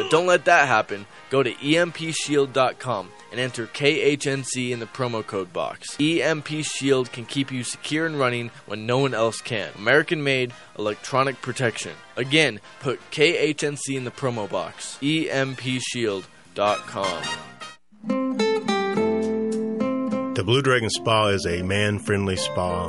But don't let that happen. Go to EMPShield.com and enter KHNC in the promo code box. EMP Shield can keep you secure and running when no one else can. American-made electronic protection. Again, put KHNC in the promo box. EMPShield.com. The Blue Dragon Spa is a man-friendly spa,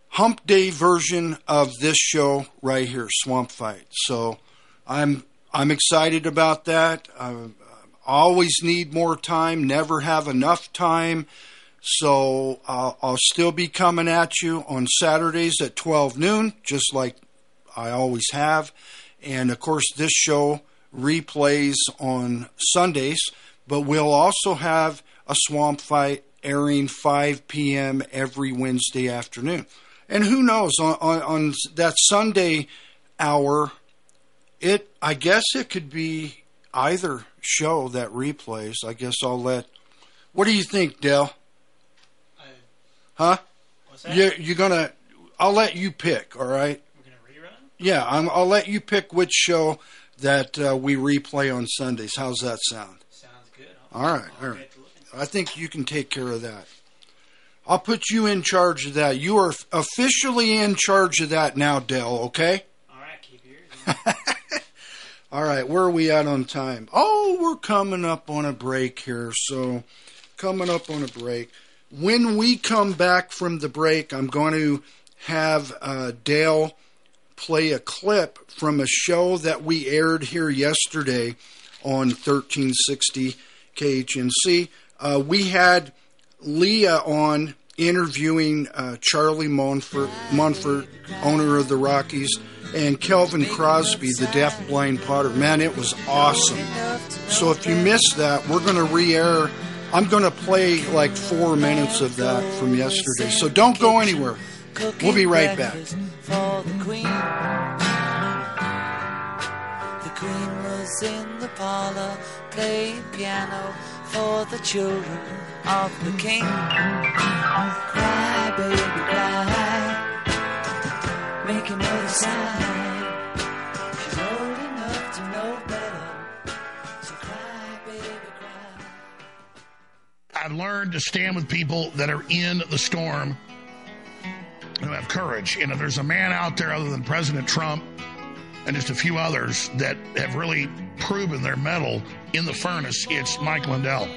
hump day version of this show right here, Swamp Fight. So I'm excited about that. I always need more time, never have enough time. So I'll still be coming at you on Saturdays at 12 noon, just like I always have. And, of course, this show replays on Sundays. But we'll also have a Swamp Fight airing 5 p.m. every Wednesday afternoon. And who knows, on that Sunday hour, I guess it could be either show that replays. I guess I'll let... What do you think, Dale? Huh? What's that? You're going to... I'll let you pick, all right? We're going to rerun? Yeah, I'll let you pick which show that we replay on Sundays. How's that sound? Sounds good. All right. I think you can take care of that. I'll put you in charge of that. You are officially in charge of that now, Dell, okay? All right, keep yours. All right, where are we at on time? Oh, we're coming up on a break here. So, coming up on a break. When we come back from the break, I'm going to have Dale play a clip from a show that we aired here yesterday on 1360 KHNC. We had Leah on interviewing Charlie Monfort, owner of the Rockies, and Kelvin Crosby, the deafblind potter. Man, it was awesome. So if you missed that, we're going to re-air. I'm going to play like 4 minutes of that from yesterday. So don't go anywhere. We'll be right back. For the Queen was in the parlor playing piano for the children of the King. Cry, baby, cry, make another sign. She's old enough to know better, so cry, baby, cry. I've learned to stand with people that are in the storm, who have courage. You know, there's a man out there other than President Trump and just a few others that have really proven their mettle in the furnace. It's Mike Lindell.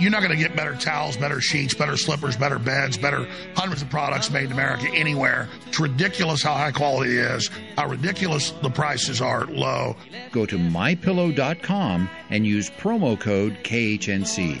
You're not going to get better towels, better sheets, better slippers, better beds, better hundreds of products made in America anywhere. It's ridiculous how high quality it is, how ridiculous the prices are low. Go to MyPillow.com and use promo code KHNC.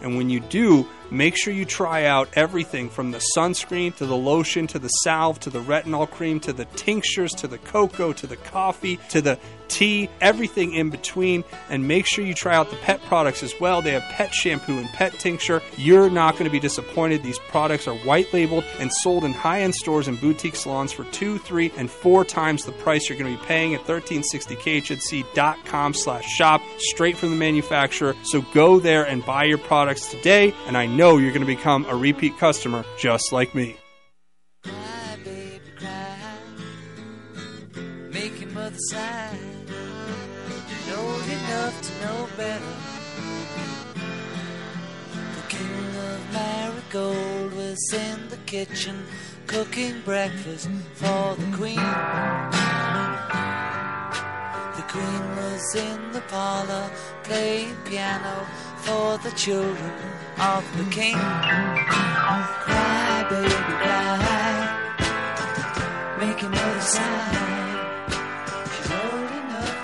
And when you do, make sure you try out everything from the sunscreen to the lotion to the salve to the retinol cream to the tinctures to the cocoa to the coffee to the tea, everything in between. And make sure you try out the pet products as well. They have pet shampoo and pet tincture. You're not going to be disappointed. These products are white labeled and sold in high-end stores and boutique salons for 2, 3, and 4 times the price you're going to be paying at 1360khnc.com/shop, straight from the manufacturer. So go there and buy your products today, and I know you're going to become a repeat customer just like me. Cry, baby, cry. Make your mother sigh. Old enough to know better. The king of marigold was in the kitchen cooking breakfast for the queen. The queen was in the parlor playing piano for the children of the king. Cry, baby, cry. Make another sign.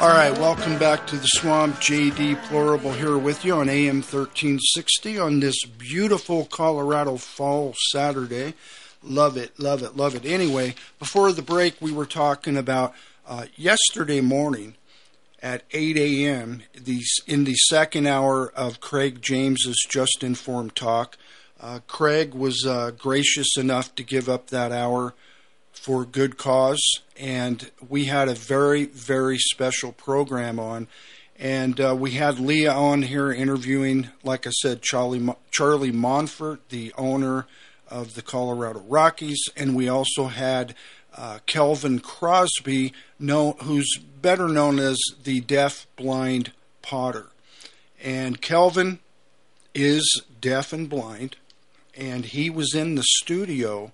All right, welcome back to the Swamp. J.D. Plorable here with you on AM 1360 on this beautiful Colorado fall Saturday. Love it, love it, love it. Anyway, before the break, we were talking about yesterday morning at 8 a.m. in the second hour of Craig James's Just Informed Talk. Craig was gracious enough to give up that hour for good cause, and we had a very, very special program on, and we had Leah on here interviewing, like I said, Charlie Monfort, the owner of the Colorado Rockies, and we also had Kelvin Crosby, who's better known as the deaf-blind potter, and Kelvin is deaf and blind, and he was in the studio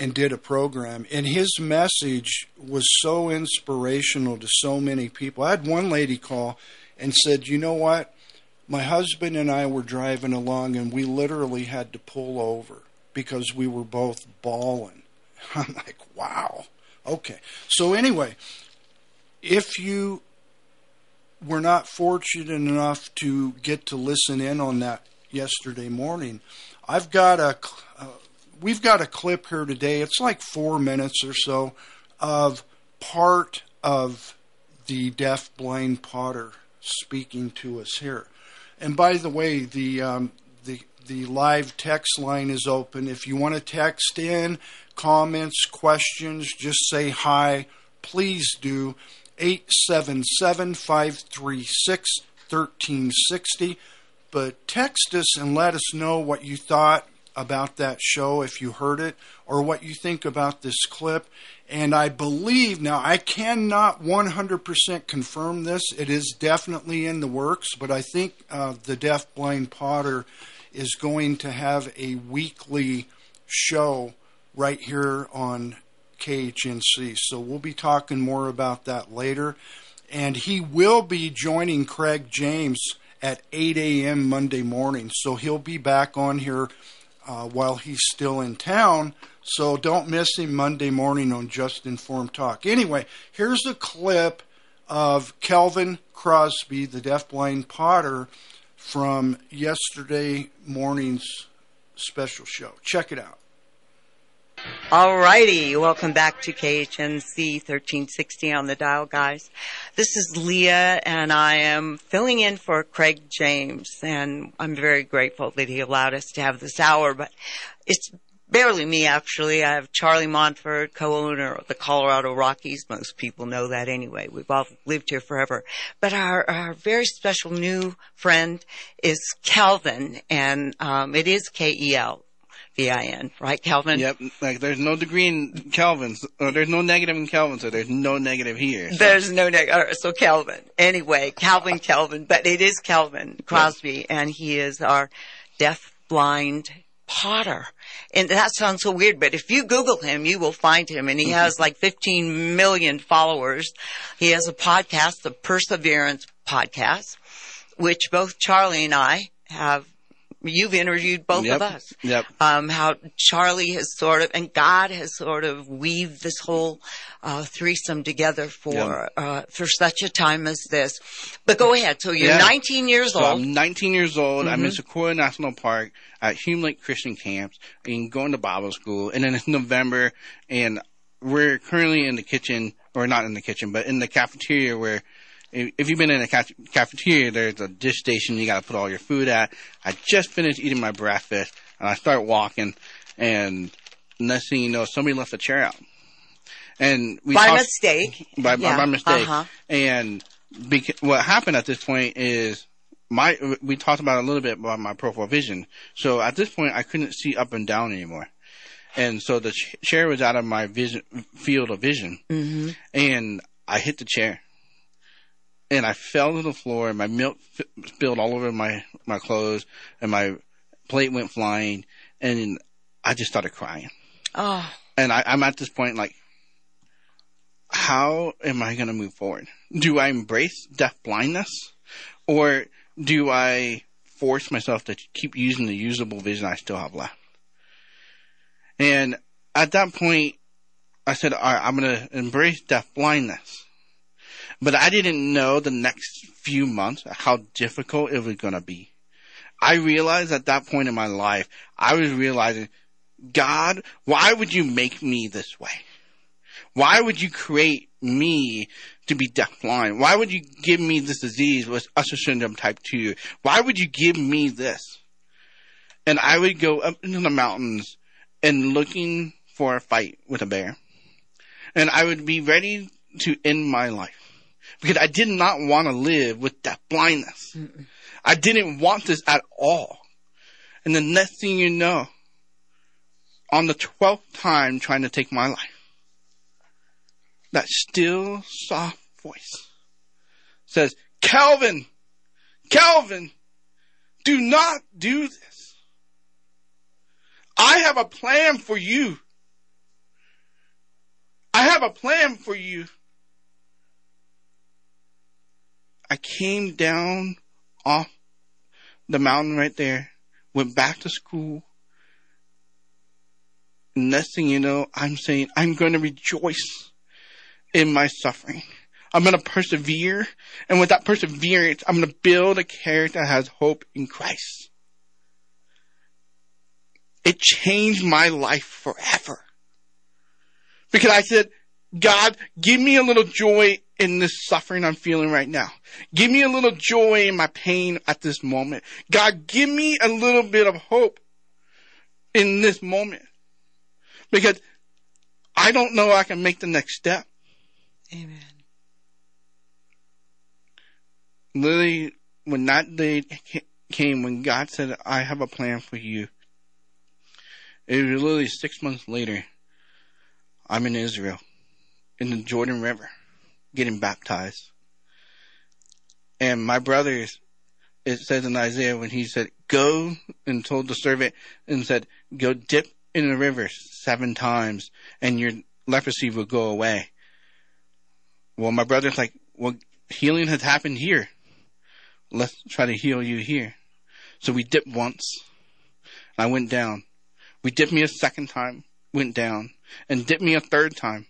and did a program, and his message was so inspirational to so many people. I had one lady call and said, you know what? My husband and I were driving along, and we literally had to pull over because we were both bawling. I'm like, wow. Okay. So anyway, if you were not fortunate enough to get to listen in on that yesterday morning, I've got we've got a clip here today. It's like 4 minutes or so of part of the deafblind Potter speaking to us here. And by the way, the live text line is open. If you want to text in comments, questions, just say hi. Please do. 877-536-1360. But text us and let us know what you thought about that show, if you heard it, or what you think about this clip. And I believe, now I cannot 100% confirm this, it is definitely in the works, but I think the Deafblind Potter is going to have a weekly show right here on KHNC. So we'll be talking more about that later. And he will be joining Craig James at 8 a.m. Monday morning. So he'll be back on here while he's still in town. So don't miss him Monday morning on Just Informed Talk. Anyway, here's a clip of Kelvin Crosby, the Deafblind Potter, from yesterday morning's special show. Check it out. All righty. Welcome back to KHNC 1360 on the dial, guys. This is Leah, and I am filling in for Craig James, and I'm very grateful that he allowed us to have this hour, but it's barely me, actually. I have Charlie Monfort, co-owner of the Colorado Rockies. Most people know that anyway. We've all lived here forever. But our very special new friend is Kelvin, and it is Kelvin, right, Kelvin? Yep. Like, there's no degree in Kelvin's. There's no negative in Kelvin, so there's no negative here. So. There's no negative. So Kelvin. Anyway, Kelvin. But it is Kelvin Crosby, yes. And he is our deafblind Potter. And that sounds so weird, but if you Google him, you will find him. And he has like 15 million followers. He has a podcast, the Perseverance Podcast, which both Charlie and I have. You've interviewed both of us. Yep. How Charlie has sort of, and God has sort of weaved this whole threesome together for such a time as this. But go ahead. So you're 19 years old. So I'm 19 years old. Mm-hmm. I'm in Sequoia National Park at Hume Lake Christian Camps and going to Bible school. And then it's November, and we're currently in the kitchen, or not in the kitchen, but in the cafeteria where, if you've been in a cafeteria, there's a dish station you got to put all your food at. I just finished eating my breakfast, and I start walking, and next thing you know, somebody left a chair out. And we mistake. By mistake. Uh-huh. And what happened at this point is we talked about a little bit about my peripheral vision. So at this point, I couldn't see up and down anymore. And so the chair was out of my field of vision, mm-hmm. and I hit the chair. And I fell to the floor, and my milk spilled all over my clothes, and my plate went flying, and I just started crying. Oh. And I'm at this point like, how am I going to move forward? Do I embrace deafblindness, or do I force myself to keep using the usable vision I still have left? And at that point, I said, all right, I'm going to embrace deafblindness. But I didn't know the next few months how difficult it was going to be. I realized at that point in my life, I was realizing, God, why would you make me this way? Why would you create me to be deafblind? Why would you give me this disease with Usher syndrome type 2? Why would you give me this? And I would go up into the mountains and looking for a fight with a bear. And I would be ready to end my life. Because I did not want to live with that blindness. Mm-mm. I didn't want this at all. And the next thing you know, on the 12th time trying to take my life, that still soft voice says, Kelvin, do not do this. I have a plan for you. I came down off the mountain right there, went back to school. Next thing you know, I'm saying, I'm going to rejoice in my suffering. I'm going to persevere. And with that perseverance, I'm going to build a character that has hope in Christ. It changed my life forever. Because I said, God, give me a little joy in this suffering I'm feeling right now. Give me a little joy in my pain at this moment. God, give me a little bit of hope in this moment. Because I don't know I can make the next step. Amen. Literally, when that day came, when God said, I have a plan for you, it was literally 6 months later, I'm in Israel, in the Jordan River, getting baptized. And my brothers, it says in Isaiah, when he said, go, and told the servant, and said, go dip in the river 7 times, and your leprosy will go away. Well, my brother's like, well, healing has happened here. Let's try to heal you here. So we dipped once. I went down. We dipped me a second time, went down, and dipped me a third time.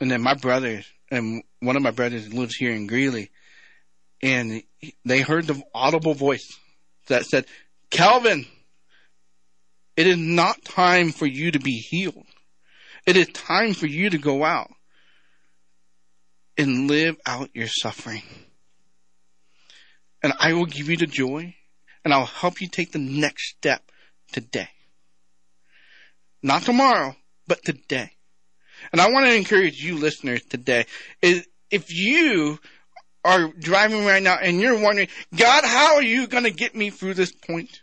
And then my brothers, and one of my brothers lives here in Greeley, and they heard the audible voice that said, Kelvin, it is not time for you to be healed. It is time for you to go out and live out your suffering. And I will give you the joy, and I'll help you take the next step today. Not tomorrow, but today. And I want to encourage you listeners today, is if you are driving right now and you're wondering, God, how are you going to get me through this point?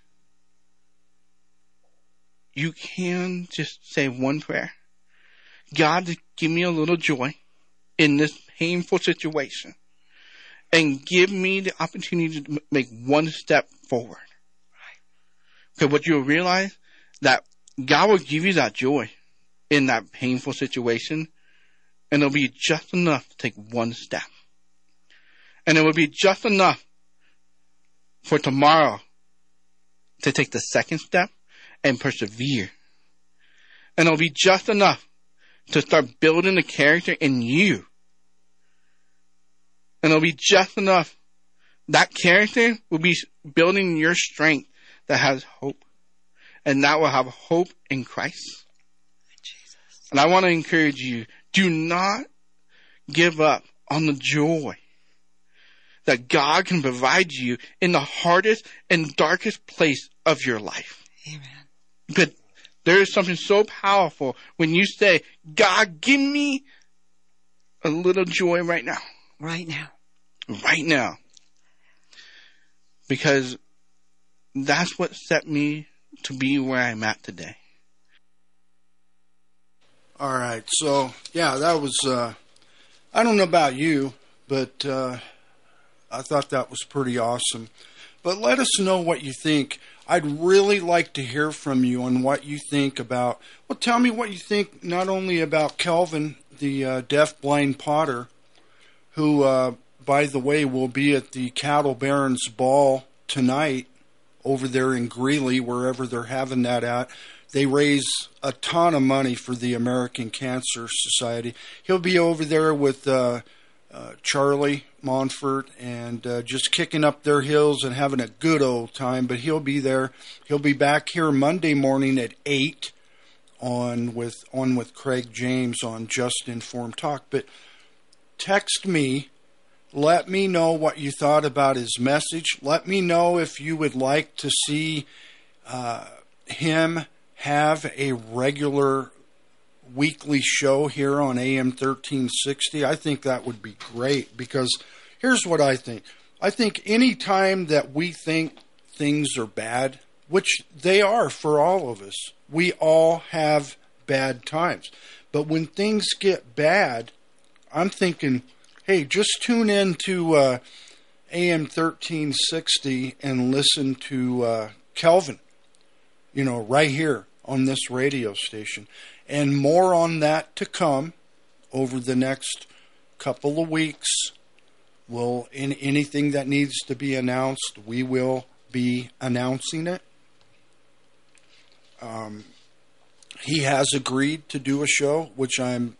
You can just say one prayer. God, give me a little joy in this painful situation, and give me the opportunity to make one step forward. Because what you'll realize, that God will give you that joy in that painful situation, and it'll be just enough to take one step. And it will be just enough for tomorrow to take the second step and persevere. And it'll be just enough to start building the character in you. And it'll be just enough. That character will be building your strength that has hope. And that will have hope in Christ. Jesus. And I want to encourage you, do not give up on the joy that God can provide you in the hardest and darkest place of your life. Amen. But there is something so powerful when you say, God, give me a little joy right now. Right now. Right now. Because that's what set me to be where I'm at today. All right. So, yeah, that was, I don't know about you, but I thought that was pretty awesome. But let us know what you think. I'd really like to hear from you on what you think about, well, tell me what you think not only about Kelvin, the deaf-blind potter, who, by the way, will be at the Cattle Barons Ball tonight over there in Greeley, wherever they're having that at. They raise a ton of money for the American Cancer Society. He'll be over there with Charlie Monfort and just kicking up their heels and having a good old time. But he'll be there. He'll be back here Monday morning at 8 on with Craig James on Just Informed Talk. But text me, let me know what you thought about his message. Let me know if you would like to see him have a regular weekly show here on AM 1360. I think that would be great, because here's what I think. I think any time that we think things are bad, which they are for all of us, we all have bad times. But when things get bad, I'm thinking, hey, just tune in to AM 1360 and listen to Kelvin, you know, right here on this radio station. And more on that to come over the next couple of weeks. We'll, in anything that needs to be announced, we will be announcing it. He has agreed to do a show, which I'm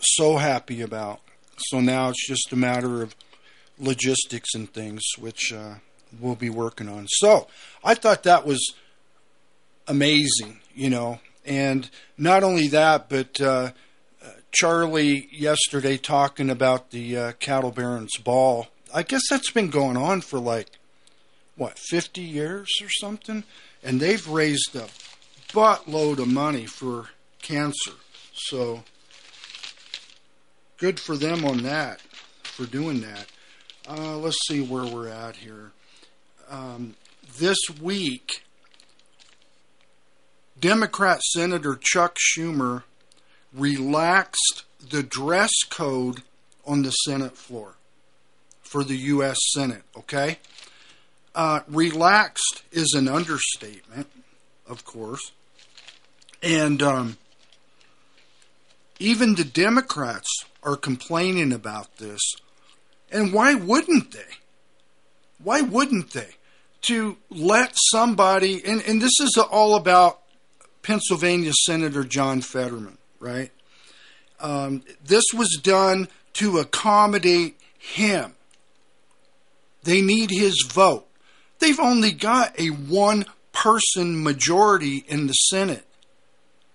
so happy about. So now it's just a matter of logistics and things, which we'll be working on. So I thought that was amazing, you know. And not only that, but Charlie yesterday talking about the Cattle Barons Ball. I guess that's been going on for like, what, 50 years or something? And they've raised a buttload of money for cancer. So good for them on that, for doing that. Let's see where we're at here. This week, Democrat Senator Chuck Schumer relaxed the dress code on the Senate floor for the U.S. Senate, okay? Relaxed is an understatement, of course. And even the Democrats are complaining about this. And why wouldn't they? Why wouldn't they? To let somebody, and this is all about Pennsylvania Senator John Fetterman, right? This was done to accommodate him. They need his vote. They've only got a one-person majority in the Senate.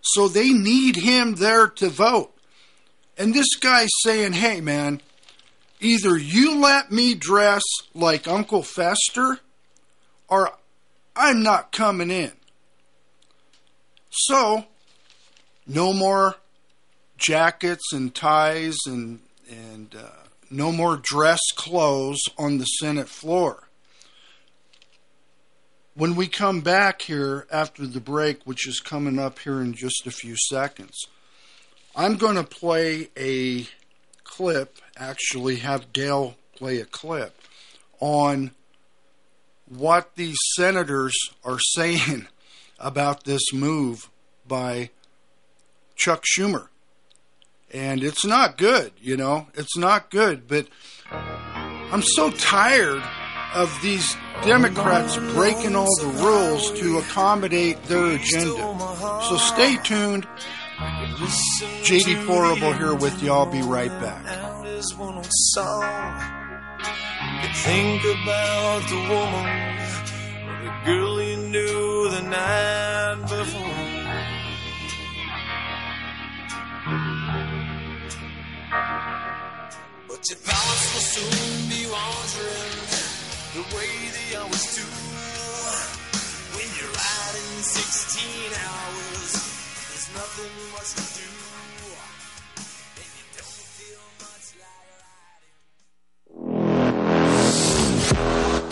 So they need him there to vote. And this guy's saying, hey, man, either you let me dress like Uncle Fester or I'm not coming in. So, no more jackets and ties and no more dress clothes on the Senate floor. When we come back here after the break, which is coming up here in just a few seconds, I'm going to play a clip, actually have Dale play a clip, on what these senators are saying about this move by Chuck Schumer. And it's not good, you know. It's not good, but I'm so tired of these Democrats breaking all the rules to accommodate their agenda. So stay tuned. JD Florable here with you. I'll be right back. Think about the woman or the girl you knew the night before. But your past will soon be wandering the way they always do. When you're riding 16 hours, there's nothing much to do. And you don't feel much like riding.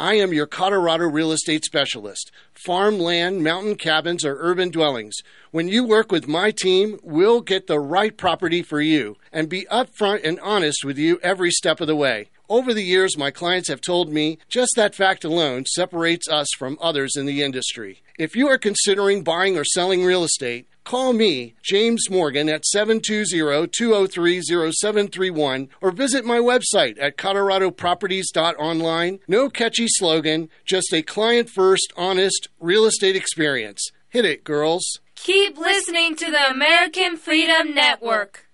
I am your Colorado real estate specialist. Farmland, mountain cabins, or urban dwellings. When you work with my team, we'll get the right property for you and be upfront and honest with you every step of the way. Over the years, my clients have told me just that fact alone separates us from others in the industry. If you are considering buying or selling real estate, call me, James Morgan, at 720-203-0731 or visit my website at coloradoproperties.online. No catchy slogan, just a client-first, honest real estate experience. Hit it, girls. Keep listening to the American Freedom Network.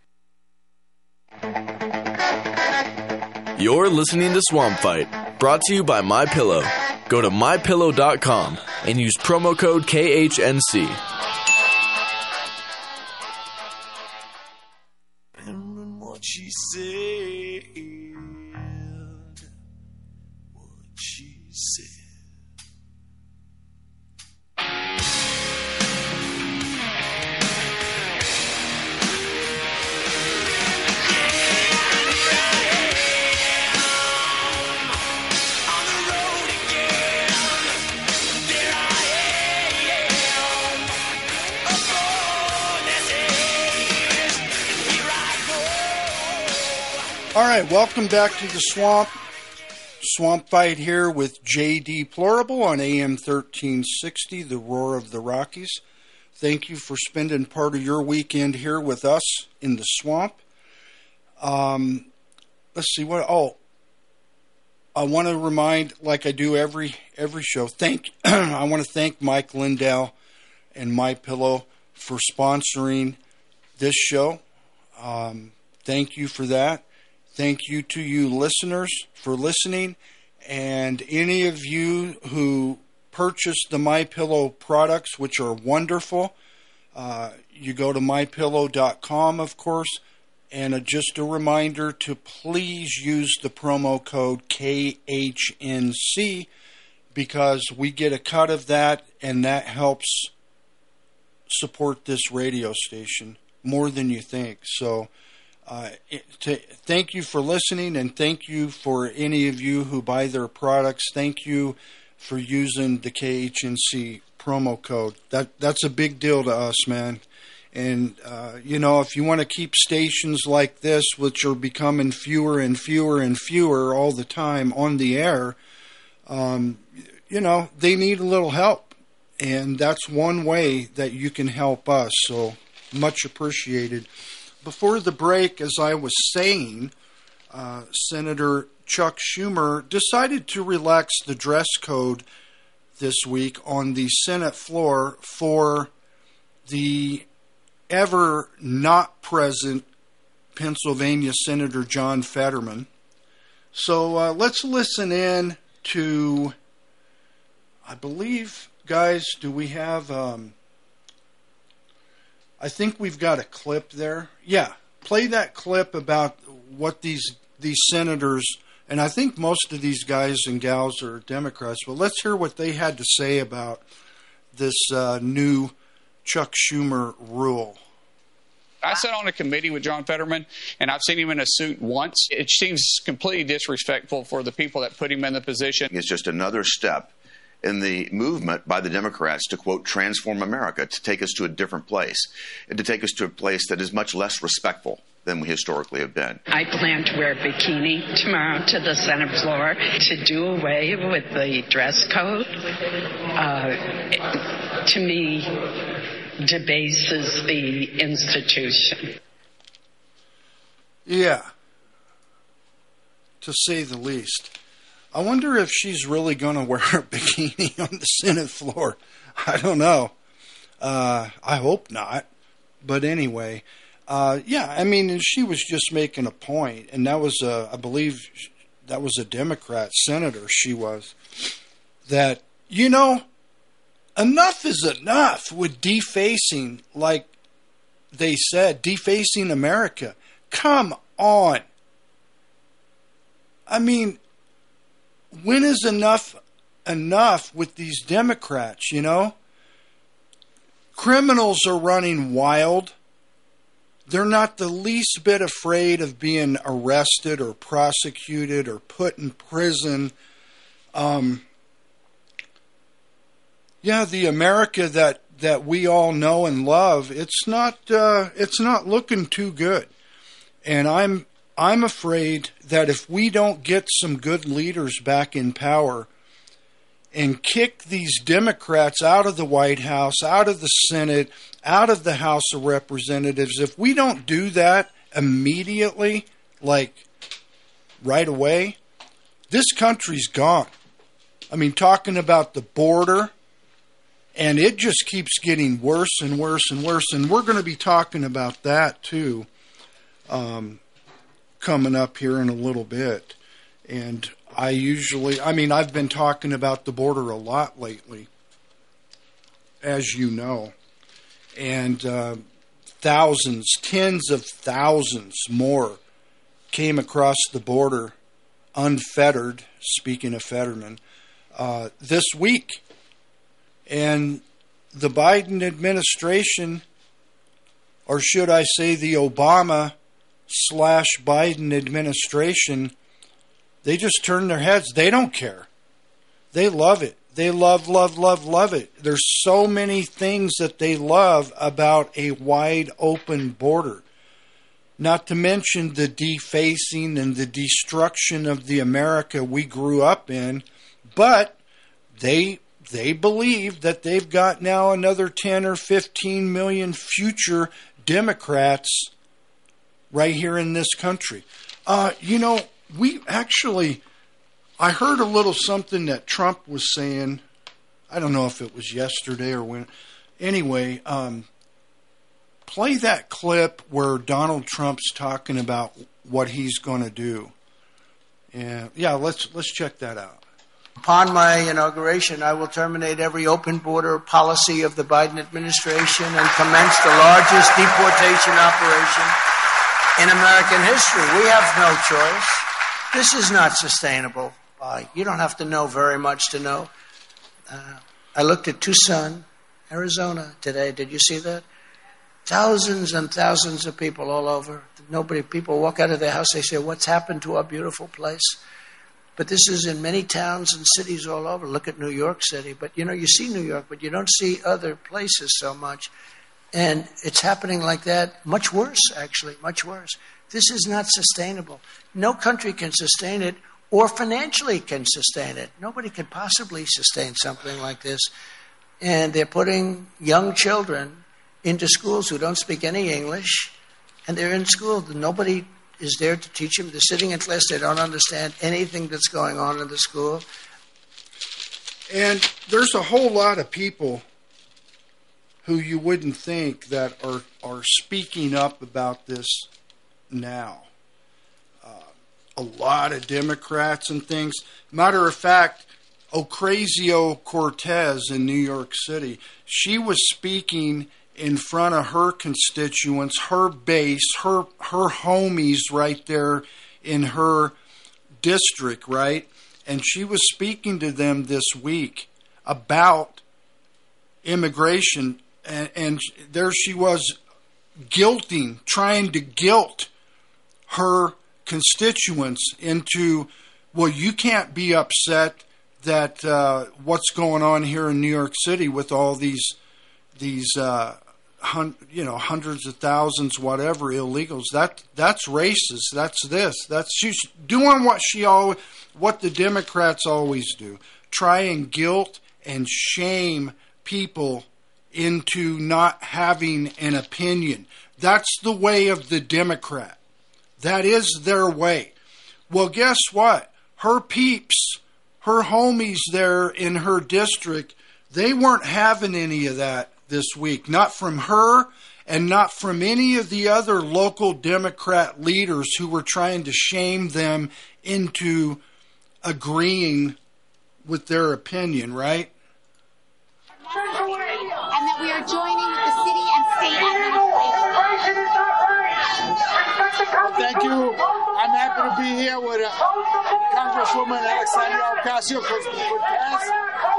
You're listening to Swamp Fight, brought to you by MyPillow. Go to MyPillow.com and use promo code KHNC. KHNC. All right, welcome back to the Swamp. Swamp Fight here with J.D. Plorable on AM 1360, The Roar of the Rockies. Thank you for spending part of your weekend here with us in the Swamp. Let's see what. Oh, I want to remind, like I do every show. I want to thank Mike Lindell and MyPillow for sponsoring this show. Thank you for that. Thank you to you listeners for listening, and any of you who purchased the MyPillow products, which are wonderful. You go to MyPillow.com, of course, and just a reminder to please use the promo code KHNC, because we get a cut of that, and that helps support this radio station more than you think. So thank you for listening, and thank you for any of you who buy their products. Thank you for using the KHNC promo code. That's a big deal to us, man. And, you know, if you want to keep stations like this, which are becoming fewer and fewer and fewer all the time on the air, you know, they need a little help. And that's one way that you can help us. So much appreciated. Before the break, as I was saying, Senator Chuck Schumer decided to relax the dress code this week on the Senate floor for the ever not present Pennsylvania Senator John Fetterman. So let's listen in to, I believe, guys, do we have... I think we've got a clip there. Yeah, play that clip about what these senators, and I think most of these guys and gals are Democrats, but let's hear what they had to say about this new Chuck Schumer rule. I sat on a committee with John Fetterman, and I've seen him in a suit once. It seems completely disrespectful for the people that put him in the position. It's just another step in the movement by the Democrats to, quote, transform America, to take us to a different place, and to take us to a place that is much less respectful than we historically have been. I plan to wear a bikini tomorrow to the Senate floor to do away with the dress code. To me, debases the institution. Yeah, to say the least. I wonder if she's really going to wear a bikini on the Senate floor. I don't know. I hope not. But anyway, yeah, I mean, and she was just making a point, and that was, I believe, that was a Democrat senator. She was that, you know, enough is enough with defacing, like they said, defacing America. Come on. I mean, when is enough with these Democrats, you know? Criminals are running wild. They're not the least bit afraid of being arrested or prosecuted or put in prison. Yeah, the America that we all know and love, it's not looking too good. And I'm afraid that if we don't get some good leaders back in power and kick these Democrats out of the White House, out of the Senate, out of the House of Representatives, if we don't do that immediately, like right away, this country's gone. I mean, talking about the border, and it just keeps getting worse and worse and worse, and we're going to be talking about that too. Coming up here in a little bit. And I've been talking about the border a lot lately, as you know. And tens of thousands more came across the border unfettered, speaking of Fetterman, this week. And the Biden administration, or should I say the Obama/Biden administration, they just turn their heads. They don't care. They love it. They love it. There's so many things that they love about a wide open border. Not to mention the defacing and the destruction of the America we grew up in. But they believe that they've got now another 10 or 15 million future Democrats right here in this country. You know, we actually, I heard a little something that Trump was saying. I don't know if it was yesterday or when. Anyway, play that clip where Donald Trump's talking about what he's going to do. And yeah, let's check that out. Upon my inauguration, I will terminate every open border policy of the Biden administration and commence the largest deportation operation in American history. We have no choice. This is not sustainable. You don't have to know very much to know. I looked at Tucson, Arizona today. Did you see that? Thousands and thousands of people all over. People walk out of their house, they say, "What's happened to our beautiful place?" But this is in many towns and cities all over. Look at New York City. But, you know, you see New York, but you don't see other places so much. And it's happening like that. Much worse, actually, much worse. This is not sustainable. No country can sustain it or financially can sustain it. Nobody can possibly sustain something like this. And they're putting young children into schools who don't speak any English. And they're in school. Nobody is there to teach them. They're sitting in class. They don't understand anything that's going on in the school. And there's a whole lot of people who you wouldn't think that are speaking up about this now. A lot of Democrats and things. Matter of fact, Ocasio-Cortez in New York City, she was speaking in front of her constituents, her base, her homies right there in her district, right? And she was speaking to them this week about immigration, and there she was trying to guilt her constituents into, well, you can't be upset that what's going on here in New York City with all these hundreds of thousands, whatever, illegals. That's racist. That's this. She's doing what the Democrats always do. Try and guilt and shame people into not having an opinion. That's the way of the Democrat. That is their way. Well, guess what? Her peeps, her homies there in her district, they weren't having any of that this week, not from her and not from any of the other local Democrat leaders who were trying to shame them into agreeing with their opinion, right? Turn forward, and that we are joining the city and state. Thank you. I'm happy to be here with Congresswoman Alexandria Ocasio-Cortez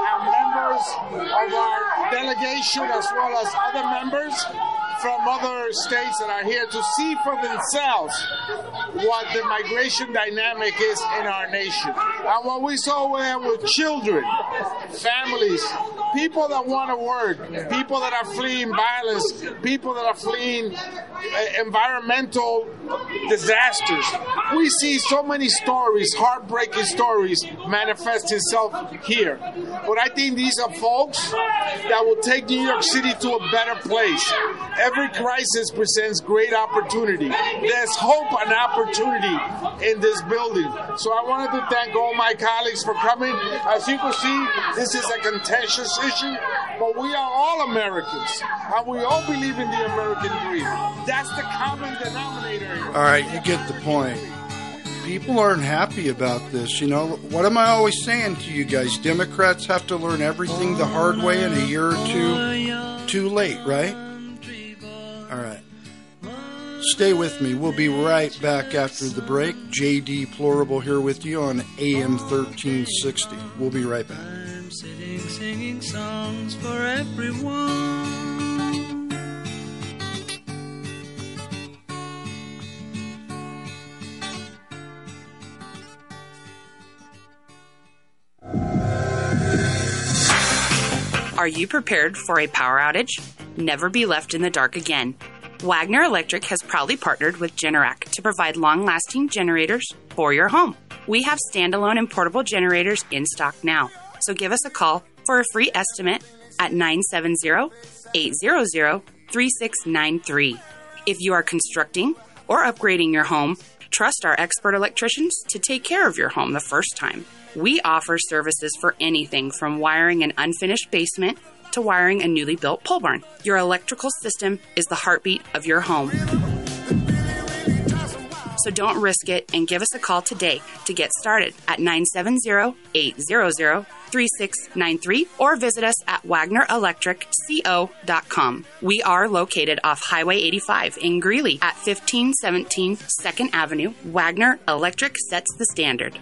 and members of our delegation, as well as other members from other states that are here to see for themselves what the migration dynamic is in our nation. And what we saw there were children, families, people that want to work, people that are fleeing violence, people that are fleeing environmental disasters. We see so many stories, heartbreaking stories, manifest itself here. But I think these are folks that will take New York City to a better place. Every crisis presents great opportunity. There's hope and opportunity in this building. So I wanted to thank all my colleagues for coming. As you can see, this is a contentious issue, but we are all Americans, and we all believe in the American dream. That's the common denominator. All right, you get the point. People aren't happy about this. You know, what am I always saying to you guys? Democrats have to learn everything the hard way in a year or two too late, right? All right. Stay with me. We'll be right back after the break. J.D. Plorable here with you on AM 1360. We'll be right back. I'm sitting singing songs for everyone. Are you prepared for a power outage? Never be left in the dark again. Wagner Electric has proudly partnered with Generac to provide long-lasting generators for your home. We have standalone and portable generators in stock now, so give us a call for a free estimate at 970-800-3693. If you are constructing or upgrading your home, trust our expert electricians to take care of your home the first time. We offer services for anything from wiring an unfinished basement to wiring a newly built pole barn. Your electrical system is the heartbeat of your home. So don't risk it and give us a call today to get started at 970-800-3693 or visit us at WagnerElectricCo.com. We are located off Highway 85 in Greeley at 1517 2nd Avenue. Wagner Electric sets the standard.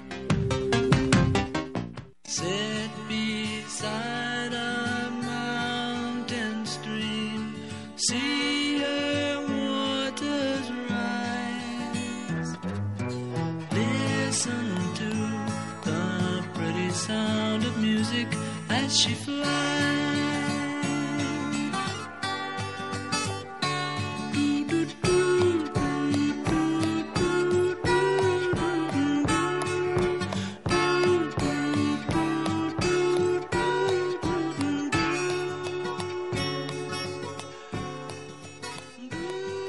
Sit beside a mountain stream, see her waters rise. Listen to the pretty sound of music as she flies. Doo-doo-doo.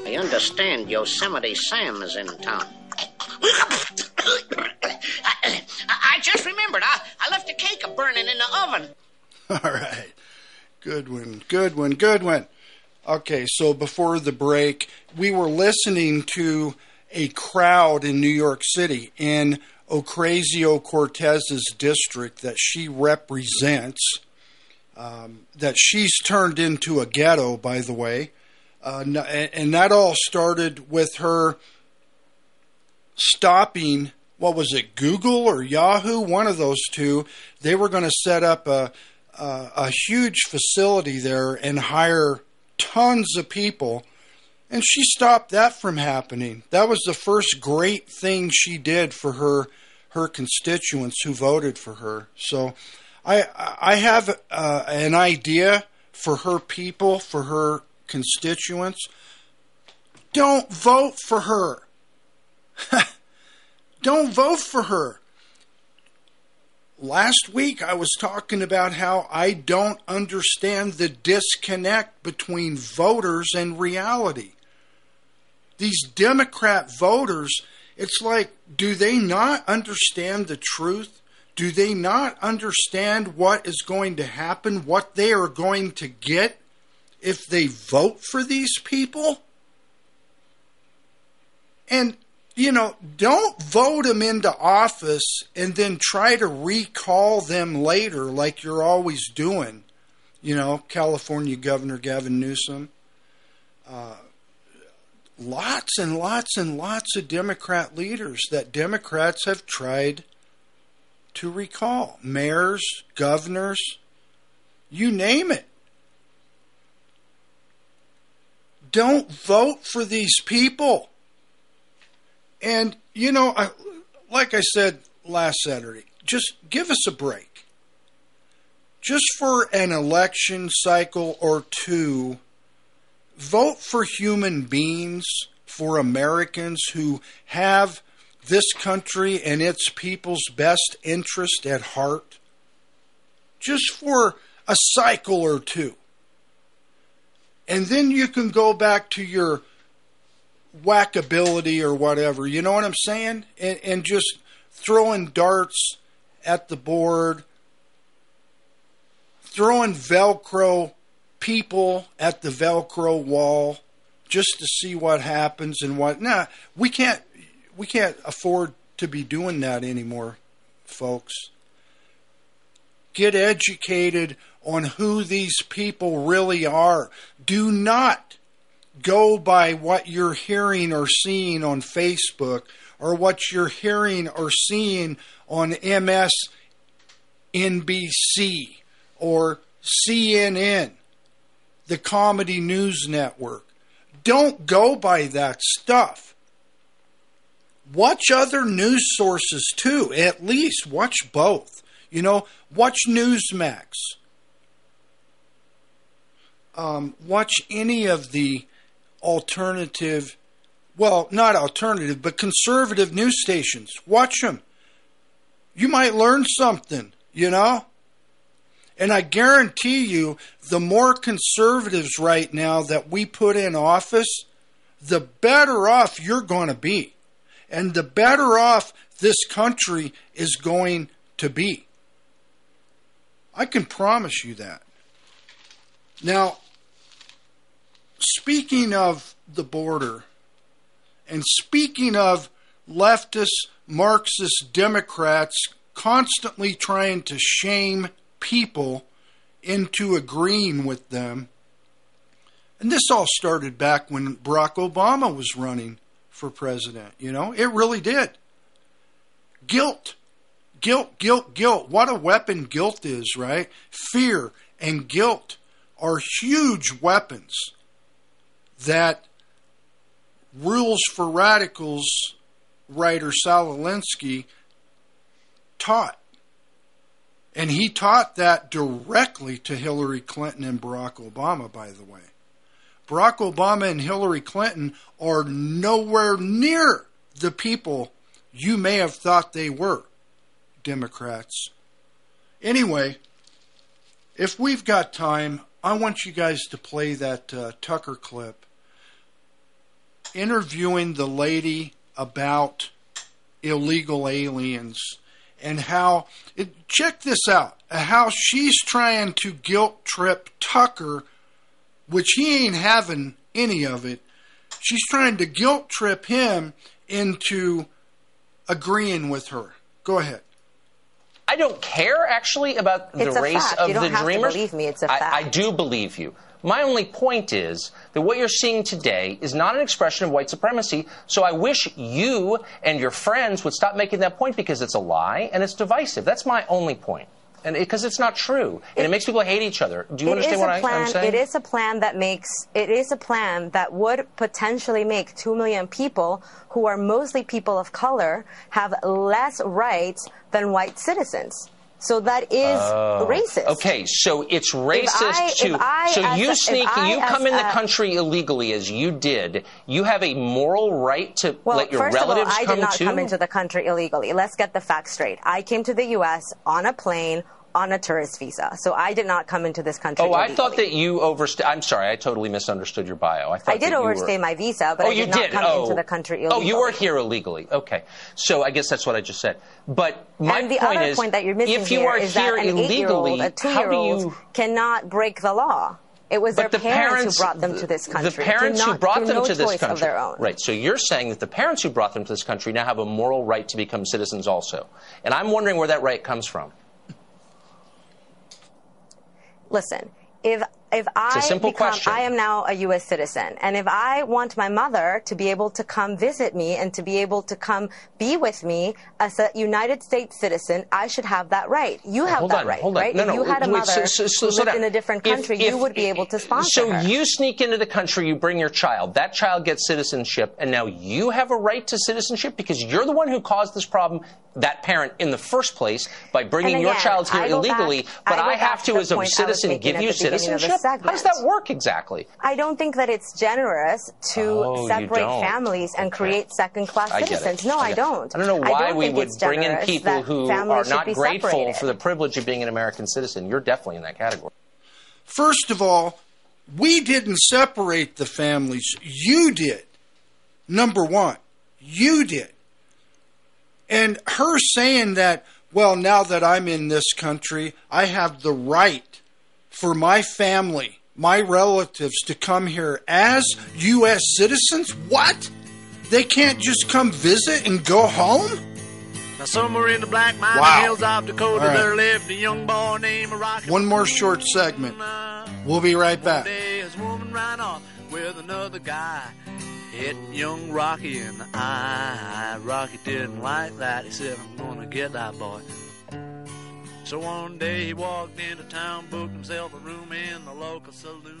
I understand Yosemite Sam is in town. I just remembered. I left a cake burning in the oven. All right. Good one. Okay, so before the break, we were listening to a crowd in New York City in Ocasio-Cortez's district that she represents, that she's turned into a ghetto, by the way. And that all started with her stopping, what was it, Google or Yahoo? One of those two. They were going to set up a huge facility there and hire tons of people. And she stopped that from happening. That was the first great thing she did for her constituents who voted for her. So I have an idea for her people, for her constituents. Don't vote for her. Don't vote for her. Last week I was talking about how I don't understand the disconnect between voters and reality. These Democrat voters, it's like, do they not understand the truth? Do they not understand what is going to happen, what they are going to get if they vote for these people? And, you know, don't vote them into office and then try to recall them later like you're always doing. You know, California Governor Gavin Newsom. Lots and lots and lots of Democrat leaders that Democrats have tried to recall. Mayors, governors, you name it. Don't vote for these people. And, you know, like I said last Saturday, just give us a break. Just for an election cycle or two, vote for human beings, for Americans who have this country and its people's best interest at heart. Just for a cycle or two. And then you can go back to your whackability or whatever. You know what I'm saying? And just throwing darts at the board. Throwing Velcro people at the Velcro wall just to see what happens and what. Nah, we can't afford to be doing that anymore, folks. Get educated on who these people really are. Do not go by what you're hearing or seeing on Facebook or what you're hearing or seeing on MSNBC or CNN, the Comedy News Network. Don't go by that stuff. Watch other news sources too. At least watch both. You know, watch Newsmax. Watch any of the alternative, well, not alternative, but conservative news stations. Watch them. You might learn something, you know? And I guarantee you, the more conservatives right now that we put in office, the better off you're going to be. And the better off this country is going to be. I can promise you that. Now, speaking of the border, and speaking of leftist Marxist Democrats constantly trying to shame people into agreeing with them, and this all started back when Barack Obama was running for president, you know? It really did. Guilt. Guilt, guilt, guilt. What a weapon guilt is, right? Fear and guilt are huge weapons that Rules for Radicals writer Salolinsky taught. And he taught that directly to Hillary Clinton and Barack Obama, by the way. Barack Obama and Hillary Clinton are nowhere near the people you may have thought they were, Democrats. Anyway, if we've got time, I want you guys to play that Tucker clip interviewing the lady about illegal aliens and how, check this out, how she's trying to guilt trip Tucker, which he ain't having any of it. She's trying to guilt trip him into agreeing with her. Go ahead. I don't care, actually, about the race of the dreamers. Believe me, it's a fact. I do believe you. My only point is that what you're seeing today is not an expression of white supremacy, so I wish you and your friends would stop making that point because it's a lie and it's divisive. That's my only point. And because it's not true, and it makes people hate each other. Do you understand what I'm saying? It is a plan that makes. It is a plan that would potentially make 2 million people, who are mostly people of color, have less rights than white citizens. So that is racist. Okay, so it's racist too. So you come in the country illegally as you did. You have a moral right to let your relatives come too? Well, first of all, I did not come into the country illegally. Let's get the facts straight. I came to the U.S. on a plane on a tourist visa. So I did not come into this country illegally. I thought that you overstayed. I'm sorry, I totally misunderstood your bio. I did overstay my visa, but I did not come into the country illegally. Oh, you were here illegally. Okay. So I guess that's what I just said. But my point is, if you are here illegally, how do you cannot break the law? It was their parents who brought them to this country. The parents who brought them to this country. Right. So you're saying that the parents who brought them to this country now have a moral right to become citizens also. And I'm wondering where that right comes from. Listen, I am now a U.S. citizen, and if I want my mother to be able to come visit me and to be able to come be with me as a United States citizen, I should have that right. You have that right, right? If you had a mother who lived in a different country, you would be able to sponsor her. So you sneak into the country, you bring your child, that child gets citizenship, and now you have a right to citizenship because you're the one who caused this problem, that parent, in the first place, by bringing your child here illegally, but I have to, as a citizen, give you citizenship? How does that work exactly? I don't think that it's generous to separate families and create second-class citizens. No, I don't. I don't know why we would bring in people who are not grateful for the privilege of being an American citizen. You're definitely in that category. First of all, we didn't separate the families. You did. Number one, you did. And her saying that, well, now that I'm in this country, I have the right for my family, my relatives, to come here as U.S. citizens? What? They can't just come visit and go home? Now, somewhere in the black mining hills of Dakota, there lived a young boy named Rocky. One more short segment. We'll be right back. with another guy, hit young Rocky in the eye. Rocky didn't like that. He said, I'm gonna get that boy. So one day he walked into town, booked himself a room in the local saloon.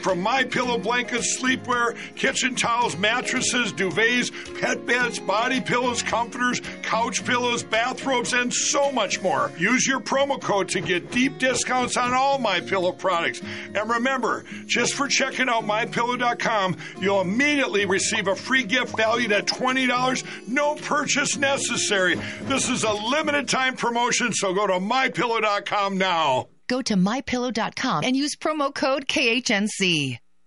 from MyPillow blankets, sleepwear, kitchen towels, mattresses, duvets, pet beds, body pillows, comforters, couch pillows, bathrobes, and so much more. Use your promo code to get deep discounts on all MyPillow products. And remember, just for checking out MyPillow.com, you'll immediately receive a free gift valued at $20. No purchase necessary. This is a limited time promotion, so go to MyPillow.com now. Go to MyPillow.com and use promo code KHNC.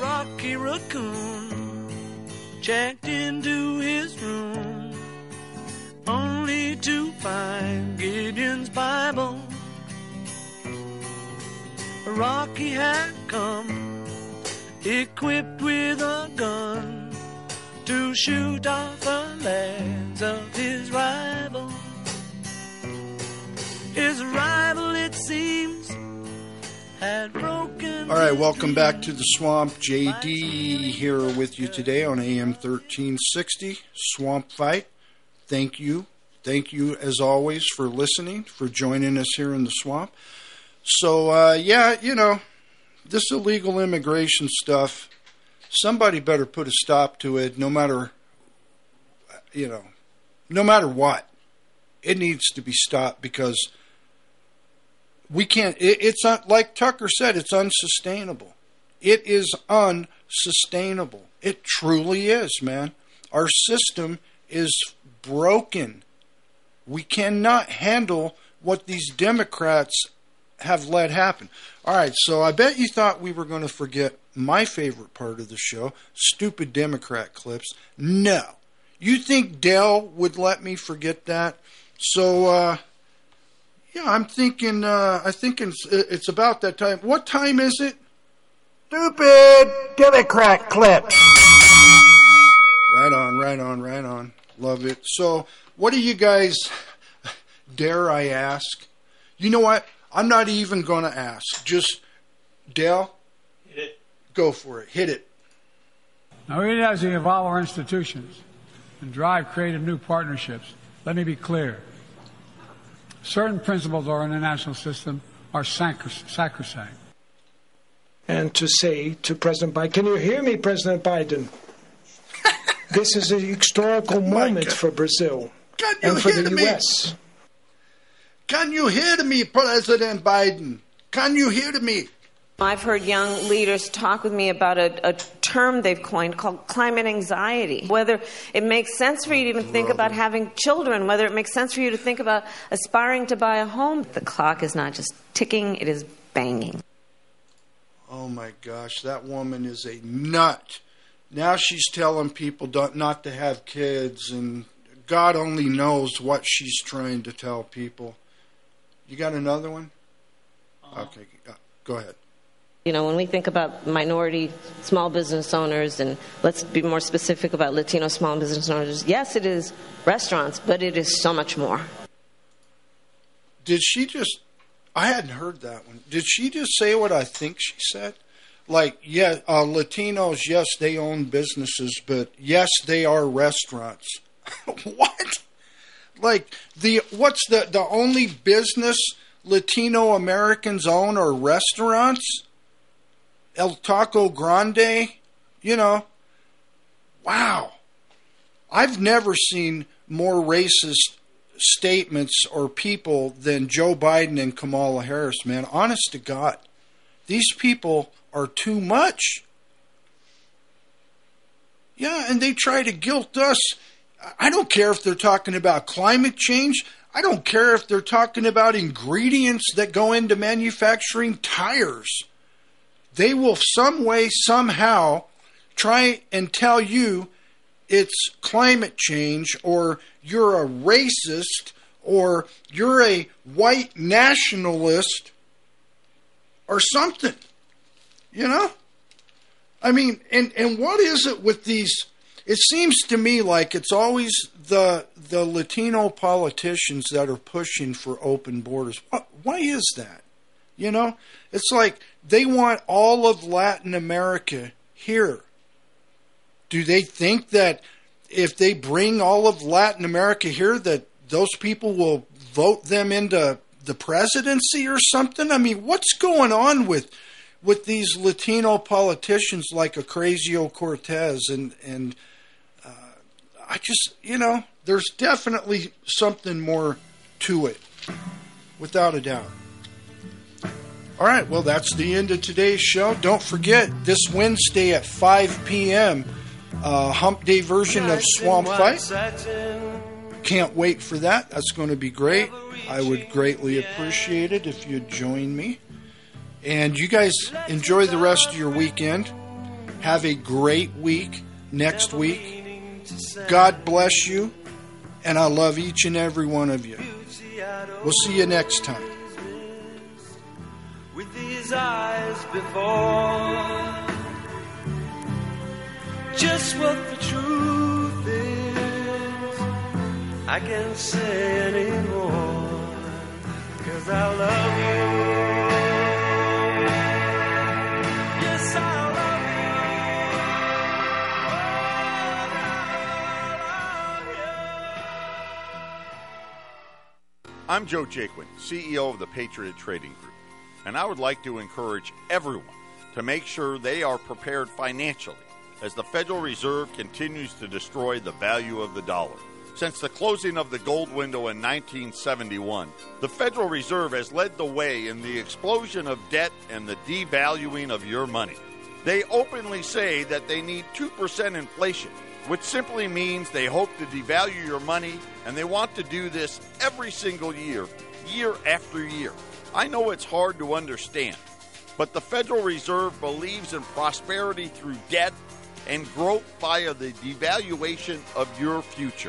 Rocky Raccoon checked into his room, only to find Gideon's Bible. Rocky had come, equipped with a gun, to shoot off the legs of his rival. His rival, it seems, had broken. All right, welcome back to the Swamp. JD here with you today on AM 1360, Swamp Fight. Thank you. Thank you, as always, for listening, for joining us here in the Swamp. So, this illegal immigration stuff, somebody better put a stop to it no matter what. It needs to be stopped because we can't, it's not, like Tucker said, it's unsustainable. It is unsustainable. It truly is, man. Our system is broken. We cannot handle what these Democrats have let happen. All right, so I bet you thought we were going to forget my favorite part of the show, stupid Democrat clips. No. You think Dale would let me forget that? So, yeah, I'm thinking, I think it's about that time. What time is it? Stupid Democrat clips. Right on, right on, right on. Love it. So, what do you guys, dare I ask? You know what? I'm not even going to ask. Just, Dale, hit it. Go for it. Hit it. Now, realizing of all our institutions and drive creative new partnerships, let me be clear. Certain principles of our international system are sacrosanct. And to say to President Biden, can you hear me, President Biden? This is a historical moment for Brazil and for the U.S. Can you hear me, President Biden? Can you hear me? I've heard young leaders talk with me about a term they've coined called climate anxiety. Whether it makes sense for you to even think about having children, whether it makes sense for you to think about aspiring to buy a home. The clock is not just ticking, it is banging. Oh my gosh, that woman is a nut. Now she's telling people not to have kids, and God only knows what she's trying to tell people. You got another one? Okay, go ahead. You know, when we think about minority small business owners, and let's be more specific about Latino small business owners, yes, it is restaurants, but it is so much more. Did she just, I hadn't heard that one. Did she just say what I think she said? Like, yeah, Latinos, yes, they own businesses, but yes, they are restaurants. What? Like, what's the only business Latino Americans own are restaurants. El Taco Grande, you know. Wow. I've never seen more racist statements or people than Joe Biden and Kamala Harris, man. Honest to God. These people are too much. Yeah, and they try to guilt us. I don't care if they're talking about climate change. I don't care if they're talking about ingredients that go into manufacturing tires. They will some way, somehow, try and tell you it's climate change, or you're a racist, or you're a white nationalist, or something, you know? I mean, and what is it with these? It seems to me like it's always the Latino politicians that are pushing for open borders. Why is that? You know, it's like they want all of Latin America here. Do they think that if they bring all of Latin America here that those people will vote them into the presidency or something? I mean, what's going on with these Latino politicians like Ocasio-Cortez and I just, you know, there's definitely something more to it, without a doubt. All right, well, that's the end of today's show. Don't forget, this Wednesday at 5 p.m., hump day version of Swamp Fight. Can't wait for that. That's going to be great. I would greatly appreciate it if you'd join me. And you guys enjoy the rest of your weekend. Have a great week next week. God bless you. And I love each and every one of you. We'll see you next time. With these eyes before, just what the truth is, I can't say anymore, 'cause I love you, yes I love you. I'm Joe Jaquin, CEO of the Patriot Trading Group, and I would like to encourage everyone to make sure they are prepared financially as the Federal Reserve continues to destroy the value of the dollar. Since the closing of the gold window in 1971, the Federal Reserve has led the way in the explosion of debt and the devaluing of your money. They openly say that they need 2% inflation, which simply means they hope to devalue your money, and they want to do this every single year, year after year. I know it's hard to understand, but the Federal Reserve believes in prosperity through debt and growth via the devaluation of your future.